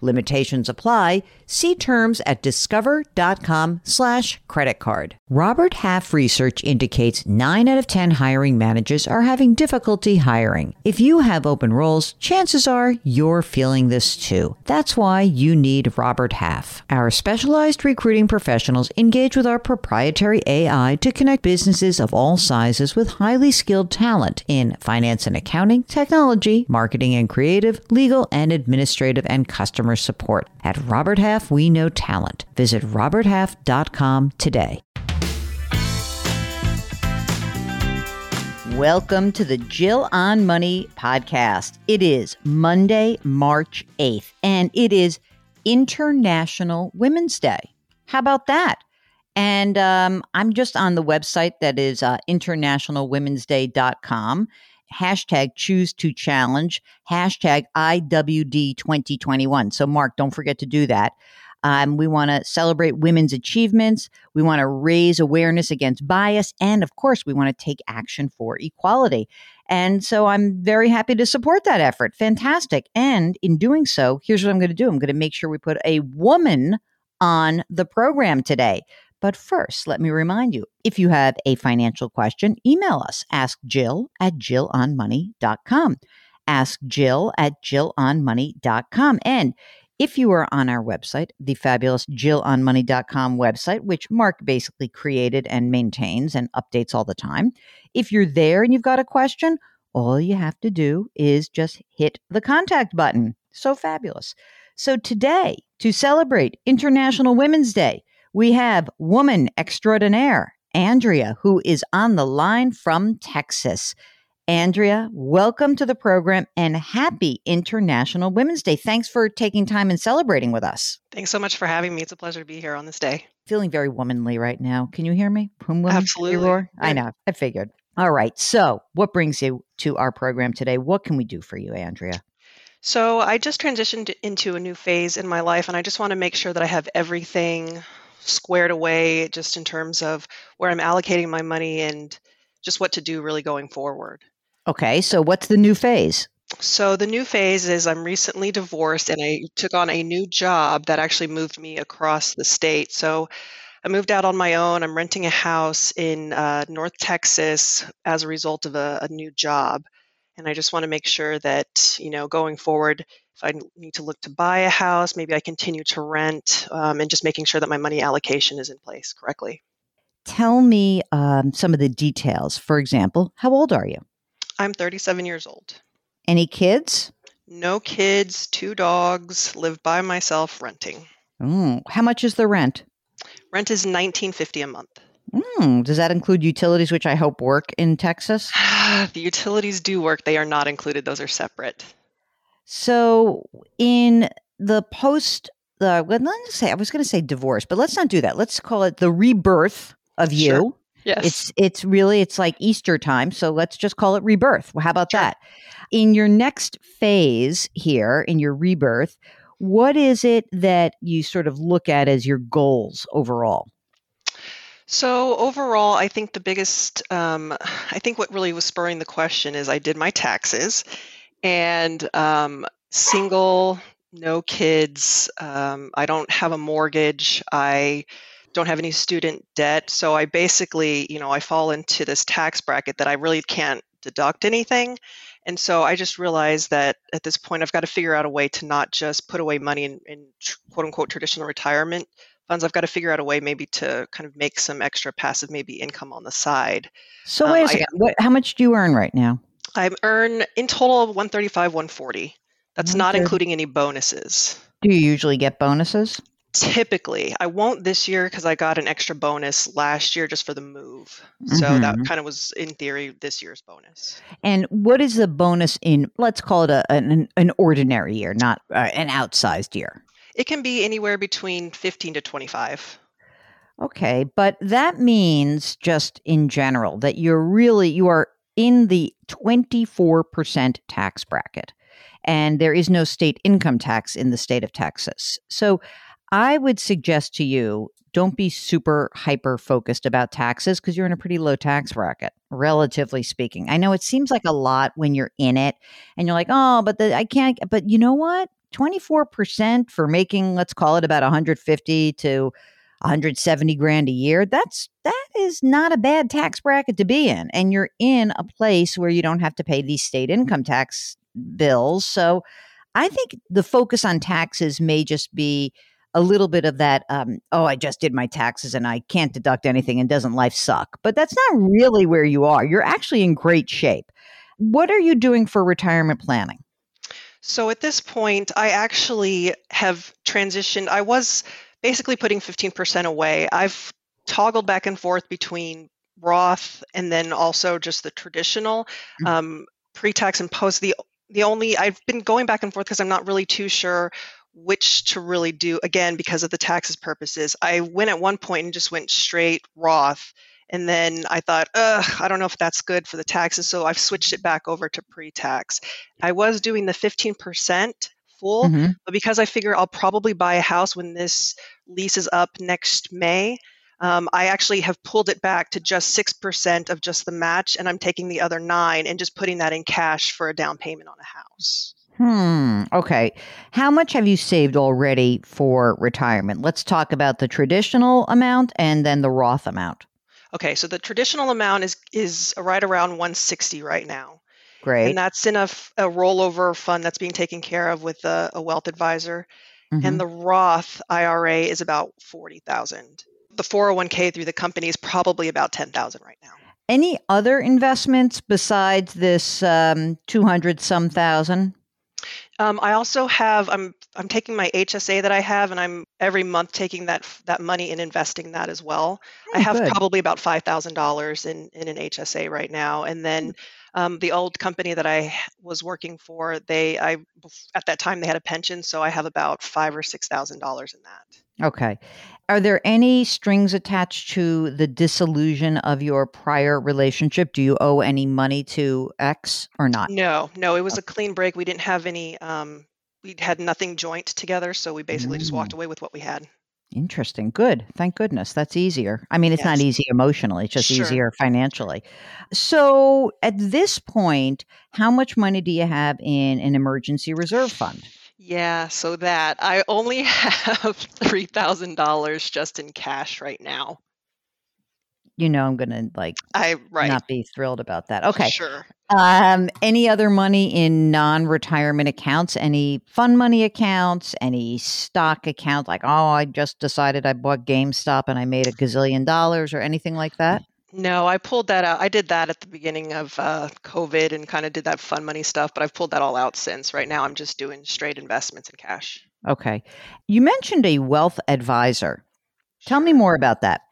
Limitations apply. See terms at discover.com/credit card. Robert Half research indicates 9 out of 10 hiring managers are having difficulty hiring. If you have open roles, chances are you're feeling this too. That's why you need Robert Half. Our specialized recruiting professionals engage with our proprietary AI to connect businesses of all sizes with highly skilled talent in finance and accounting, technology, marketing and creative, legal and administrative, and customer support. At Robert Half, we know talent. Visit roberthalf.com today. Welcome to the Jill on Money podcast. It is Monday, March 8th, and it is International Women's Day. How about that? And I'm just on the website that is internationalwomensday.com. Hashtag choose to challenge, hashtag IWD 2021. So Mark, don't forget to do that. We want to celebrate women's achievements. We want to raise awareness against bias. And of course, we want to take action for equality. And so I'm very happy to support that effort. Fantastic. And in doing so, here's what I'm going to do. I'm going to make sure we put a woman on the program today. But first, let me remind you, if you have a financial question, email us, askjill@jillonmoney.com, askjill@jillonmoney.com. And if you are on our website, the fabulous jillonmoney.com website, which Mark basically created and maintains and updates all the time, if you're there and you've got a question, all you have to do is just hit the contact button. So fabulous. So today, to celebrate International Women's Day, we have woman extraordinaire, Andrea, who is on the line from Texas. Andrea, welcome to the program and happy International Women's Day. Thanks for taking time and celebrating with us. Thanks so much for having me. It's a pleasure to be here on this day. Feeling very womanly right now. Can you hear me? Absolutely. Yeah. I know. I figured. All right. So what brings you to our program today? What can we do for you, Andrea? So I just transitioned into a new phase in my life, and I just want to make sure that I have everything squared away just in terms of where I'm allocating my money and just what to do really going forward. Okay. So what's the new phase? So the new phase is I'm recently divorced and I took on a new job that actually moved me across the state. So I moved out on my own. I'm renting a house in North Texas as a result of a new job. And I just want to make sure that, you know, going forward, if I need to look to buy a house, maybe I continue to rent, and just making sure that my money allocation is in place correctly. Tell me some of the details. For example, how old are you? I'm 37 years old. Any kids? No kids, 2 dogs, live by myself, renting. How much is the rent? Rent is $19.50 a month. Does that include utilities, which I hope work in Texas? The utilities do work. They are not included. Those are separate. So in the post, I was going to say divorce, but let's not do that. Let's call it the rebirth of you. Sure. Yes. It's like Easter time. So let's just call it rebirth. Well, how about that? In your next phase here, in your rebirth, what is it that you sort of look at as your goals overall? So overall, I think the biggest, I think what really was spurring the question is I did my taxes and single, no kids. I don't have a mortgage. I don't have any student debt. So I basically, you know, I fall into this tax bracket that I really can't deduct anything. And so I just realized that at this point, I've got to figure out a way to not just put away money in quote unquote traditional retirement funds. I've got to figure out a way maybe to kind of make some extra passive, maybe income on the side. So wait a second, how much do you earn right now? I earn in total $135, $140. That's not including any bonuses. Do you usually get bonuses? Typically. I won't this year because I got an extra bonus last year just for the move. Mm-hmm. So that kind of was, in theory, this year's bonus. And what is the bonus in, let's call it an ordinary year, not an outsized year? It can be anywhere between 15 to 25. Okay, but that means just in general that you are in the 24% tax bracket, and there is no state income tax in the state of Texas. So I would suggest to you, don't be super hyper-focused about taxes because you're in a pretty low tax bracket, relatively speaking. I know it seems like a lot when you're in it and you're like, oh, but I can't. But you know what? 24% for making, let's call it about 150 to 170 grand a year. That is not a bad tax bracket to be in. And you're in a place where you don't have to pay these state income tax bills. So I think the focus on taxes may just be a little bit of that, I just did my taxes and I can't deduct anything and doesn't life suck? But that's not really where you are. You're actually in great shape. What are you doing for retirement planning? So at this point, I actually have transitioned. I was basically putting 15% away. I've toggled back and forth between Roth and then also just the traditional pre-tax and post. I've been going back and forth because I'm not really too sure which to really do, again, because of the taxes purposes. I went at one point and just went straight Roth. And then I thought, I don't know if that's good for the taxes. So I've switched it back over to pre-tax. I was doing the 15% full, but because I figure I'll probably buy a house when this lease is up next May, I actually have pulled it back to just 6% of just the match. And I'm taking the other 9% and just putting that in cash for a down payment on a house. Okay. How much have you saved already for retirement? Let's talk about the traditional amount and then the Roth amount. Okay. So the traditional amount is right around 160 right now. Great. And that's in a rollover fund that's being taken care of with a wealth advisor. And the Roth IRA is about 40,000. The 401k through the company is probably about 10,000 right now. Any other investments besides this 200-some thousand? I also have, I'm taking my HSA that I have, and I'm every month taking that money and investing that as well. Oh, I have probably about $5,000 in an HSA right now. And then the old company that I was working for, at that time they had a pension, so I have about $5,000 or $6,000 in that. Okay. Are there any strings attached to the dissolution of your prior relationship? Do you owe any money to X or not? No, it was a clean break. We didn't have any, we had nothing joint together. So we basically just walked away with what we had. Interesting. Good. Thank goodness. That's easier. I mean, it's not easy emotionally, it's just easier financially. So at this point, how much money do you have in an emergency reserve fund? Yeah, so that I only have $3,000 just in cash right now. You know, I'm going to not be thrilled about that. Okay. Sure. Any other money in non-retirement accounts, any fund money accounts, any stock account, like, I just decided I bought GameStop and I made $1 gazillion or anything like that? No, I pulled that out. I did that at the beginning of COVID and kind of did that fun money stuff, but I've pulled that all out since. Right now, I'm just doing straight investments in cash. Okay. You mentioned a wealth advisor. Tell me more about that.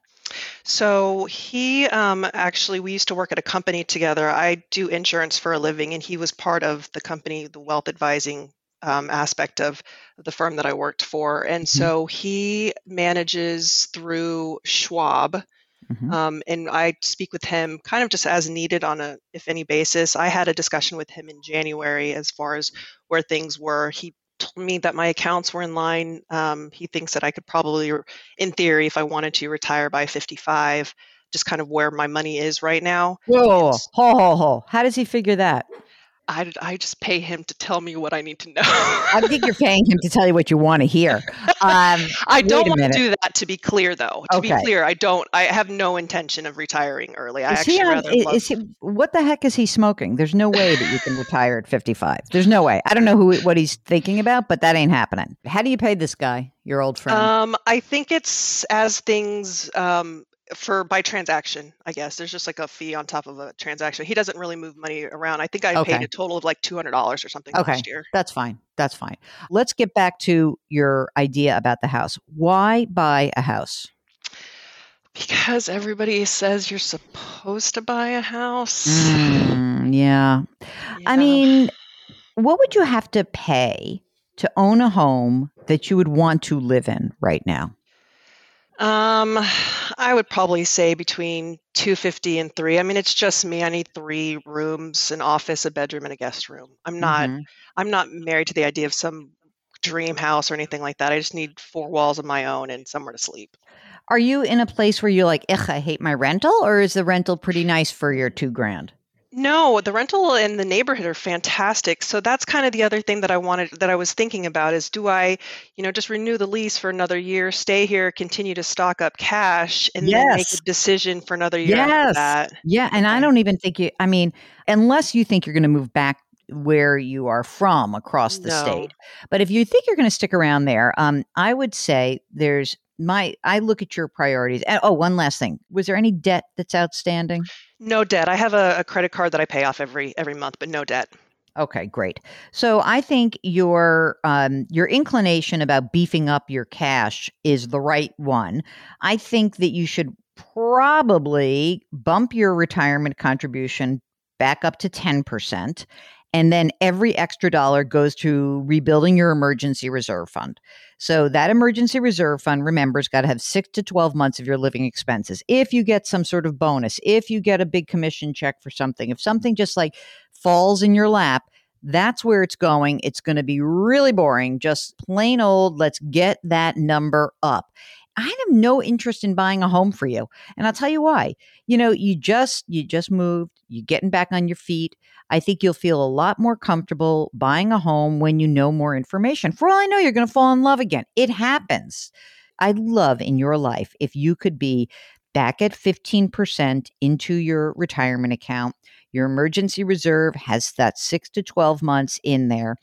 So he actually, we used to work at a company together. I do insurance for a living, and he was part of the company, the wealth advising aspect of the firm that I worked for. And so he manages through Schwab. And I speak with him kind of just as needed on a, if any, basis. I had a discussion with him in January as far as where things were. He told me that my accounts were in line. He thinks that I could probably, in theory, if I wanted to, retire by 55, just kind of where my money is right now. Whoa, how does he figure that? I just pay him to tell me what I need to know. I think you're paying him to tell you what you want to hear. I don't want to do that, to be clear, though. To be clear, I have no intention of retiring early. What the heck is he smoking? There's no way that you can retire at 55. There's no way. I don't know what he's thinking about, but that ain't happening. How do you pay this guy, your old friend? I think it's as things... by transaction, I guess. There's just like a fee on top of a transaction. He doesn't really move money around. I think I paid a total of like $200 or something last year. That's fine. Let's get back to your idea about the house. Why buy a house? Because everybody says you're supposed to buy a house. I mean, what would you have to pay to own a home that you would want to live in right now? I would probably say between 250 and 3. I mean, it's just me. I need 3 rooms, an office, a bedroom, and a guest room. I'm not married to the idea of some dream house or anything like that. I just need 4 walls of my own and somewhere to sleep. Are you in a place where you're like, I hate my rental, or is the rental pretty nice for your $2,000? No, the rental and the neighborhood are fantastic. So that's kind of the other thing that I was thinking about is, do I, just renew the lease for another year, stay here, continue to stock up cash, and then make a decision for another year after that? Yeah. And I don't even think unless you think you're going to move back where you are from across the state. But if you think you're going to stick around there, I would say I look at your priorities. Oh, one last thing. Was there any debt that's outstanding? No debt. I have a credit card that I pay off every month, but no debt. Okay, great. So I think your inclination about beefing up your cash is the right one. I think that you should probably bump your retirement contribution back up to 10%. And then every extra dollar goes to rebuilding your emergency reserve fund. So that emergency reserve fund, remember, has got to have 6 to 12 months of your living expenses. If you get some sort of bonus, if you get a big commission check for something, if something just like falls in your lap, that's where it's going. It's going to be really boring. Just plain old, let's get that number up. I have no interest in buying a home for you. And I'll tell you why. You just moved, you're getting back on your feet. I think you'll feel a lot more comfortable buying a home when you know more information. For all I know, you're going to fall in love again. It happens. I'd love in your life if you could be back at 15% into your retirement account. Your emergency reserve has that 6 to 12 months in there.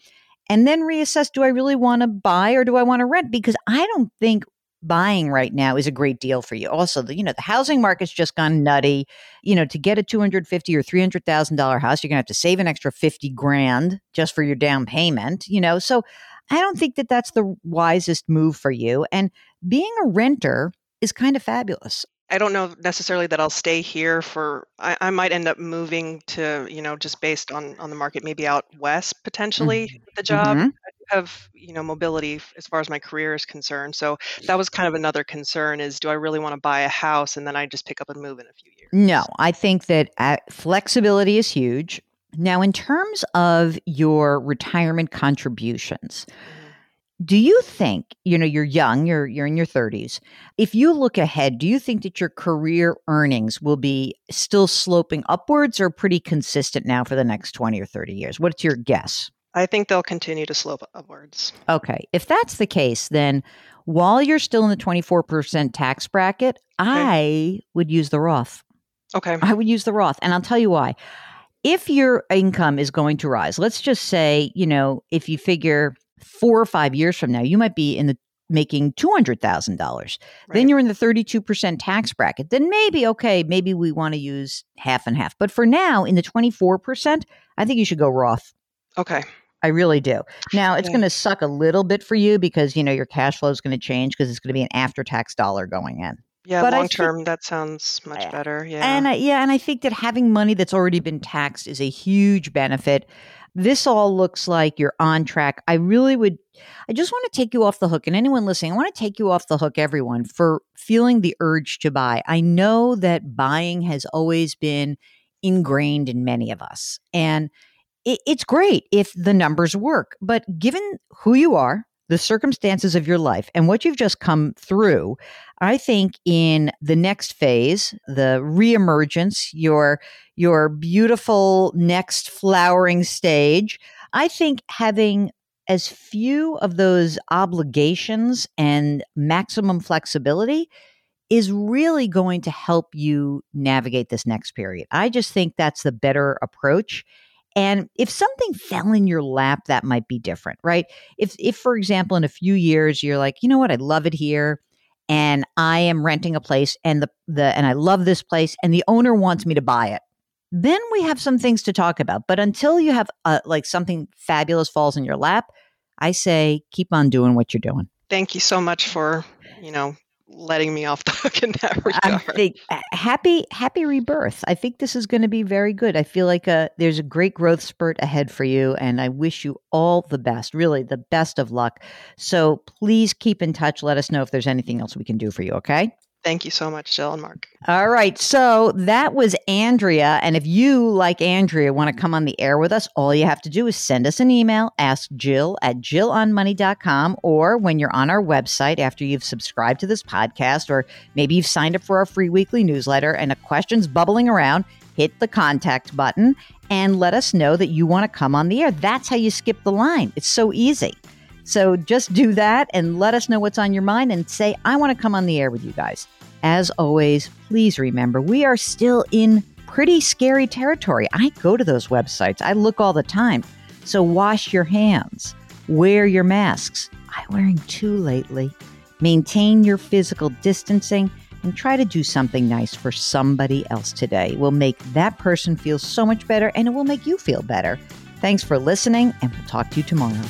And then reassess, do I really want to buy or do I want to rent? Because I don't think buying right now is a great deal for you. Also, the housing market's just gone nutty. To get a $250,000 or $300,000 house, you're going to have to save an extra $50,000 just for your down payment. So I don't think that that's the wisest move for you. And being a renter is kind of fabulous. I don't know necessarily that I'll stay here I might end up moving to, just based on the market, maybe out west potentially, the job. Mm-hmm. I do have, mobility as far as my career is concerned. So that was kind of another concern is, do I really want to buy a house and then I just pick up and move in a few years? No, I think that flexibility is huge. Now, in terms of your retirement contributions, do you think, you're young, you're in your 30s. If you look ahead, do you think that your career earnings will be still sloping upwards or pretty consistent now for the next 20 or 30 years? What's your guess? I think they'll continue to slope upwards. Okay. If that's the case, then while you're still in the 24% tax bracket, okay, I would use the Roth. Okay. I would use the Roth. And I'll tell you why. If your income is going to rise, let's just say, if you figure 4 or 5 years from now, you might be making $200,000. Right. Then you're in the 32% tax bracket. Then maybe we want to use half and half. But for now, in the 24%, I think you should go Roth. Okay. I really do. Now, it's going to suck a little bit for you because, your cash flow is going to change because it's going to be an after-tax dollar going in. Yeah, but long term, that sounds much better. Yeah. And I think that having money that's already been taxed is a huge benefit. This all looks like you're on track. I just want to take you off the hook. And anyone listening, I want to take you off the hook, everyone, for feeling the urge to buy. I know that buying has always been ingrained in many of us. And it's great if the numbers work. But given who you are, the circumstances of your life, and what you've just come through, I think in the next phase, the reemergence, your beautiful next flowering stage, I think having as few of those obligations and maximum flexibility is really going to help you navigate this next period. I just think that's the better approach. And if something fell in your lap, that might be different, right? If, for example, in a few years, you're like, you know what? I love it here and I am renting a place and and I love this place and the owner wants me to buy it. Then we have some things to talk about. But until you have something fabulous falls in your lap, I say, keep on doing what you're doing. Thank you so much for, letting me off the hook in that regard. I think, happy rebirth. I think this is going to be very good. I feel like there's a great growth spurt ahead for you, and I wish you all the best, really the best of luck. So please keep in touch. Let us know if there's anything else we can do for you, okay? Thank you so much, Jill and Mark. All right. So that was Andrea. And if you, like Andrea, want to come on the air with us, all you have to do is send us an email, askjill@jillonmoney.com, or when you're on our website after you've subscribed to this podcast, or maybe you've signed up for our free weekly newsletter and a question's bubbling around, hit the contact button and let us know that you want to come on the air. That's how you skip the line. It's so easy. So just do that and let us know what's on your mind and say, I want to come on the air with you guys. As always, please remember, we are still in pretty scary territory. I go to those websites. I look all the time. So wash your hands. Wear your masks. I'm wearing two lately. Maintain your physical distancing and try to do something nice for somebody else today. It will make that person feel so much better, and it will make you feel better. Thanks for listening, and we'll talk to you tomorrow.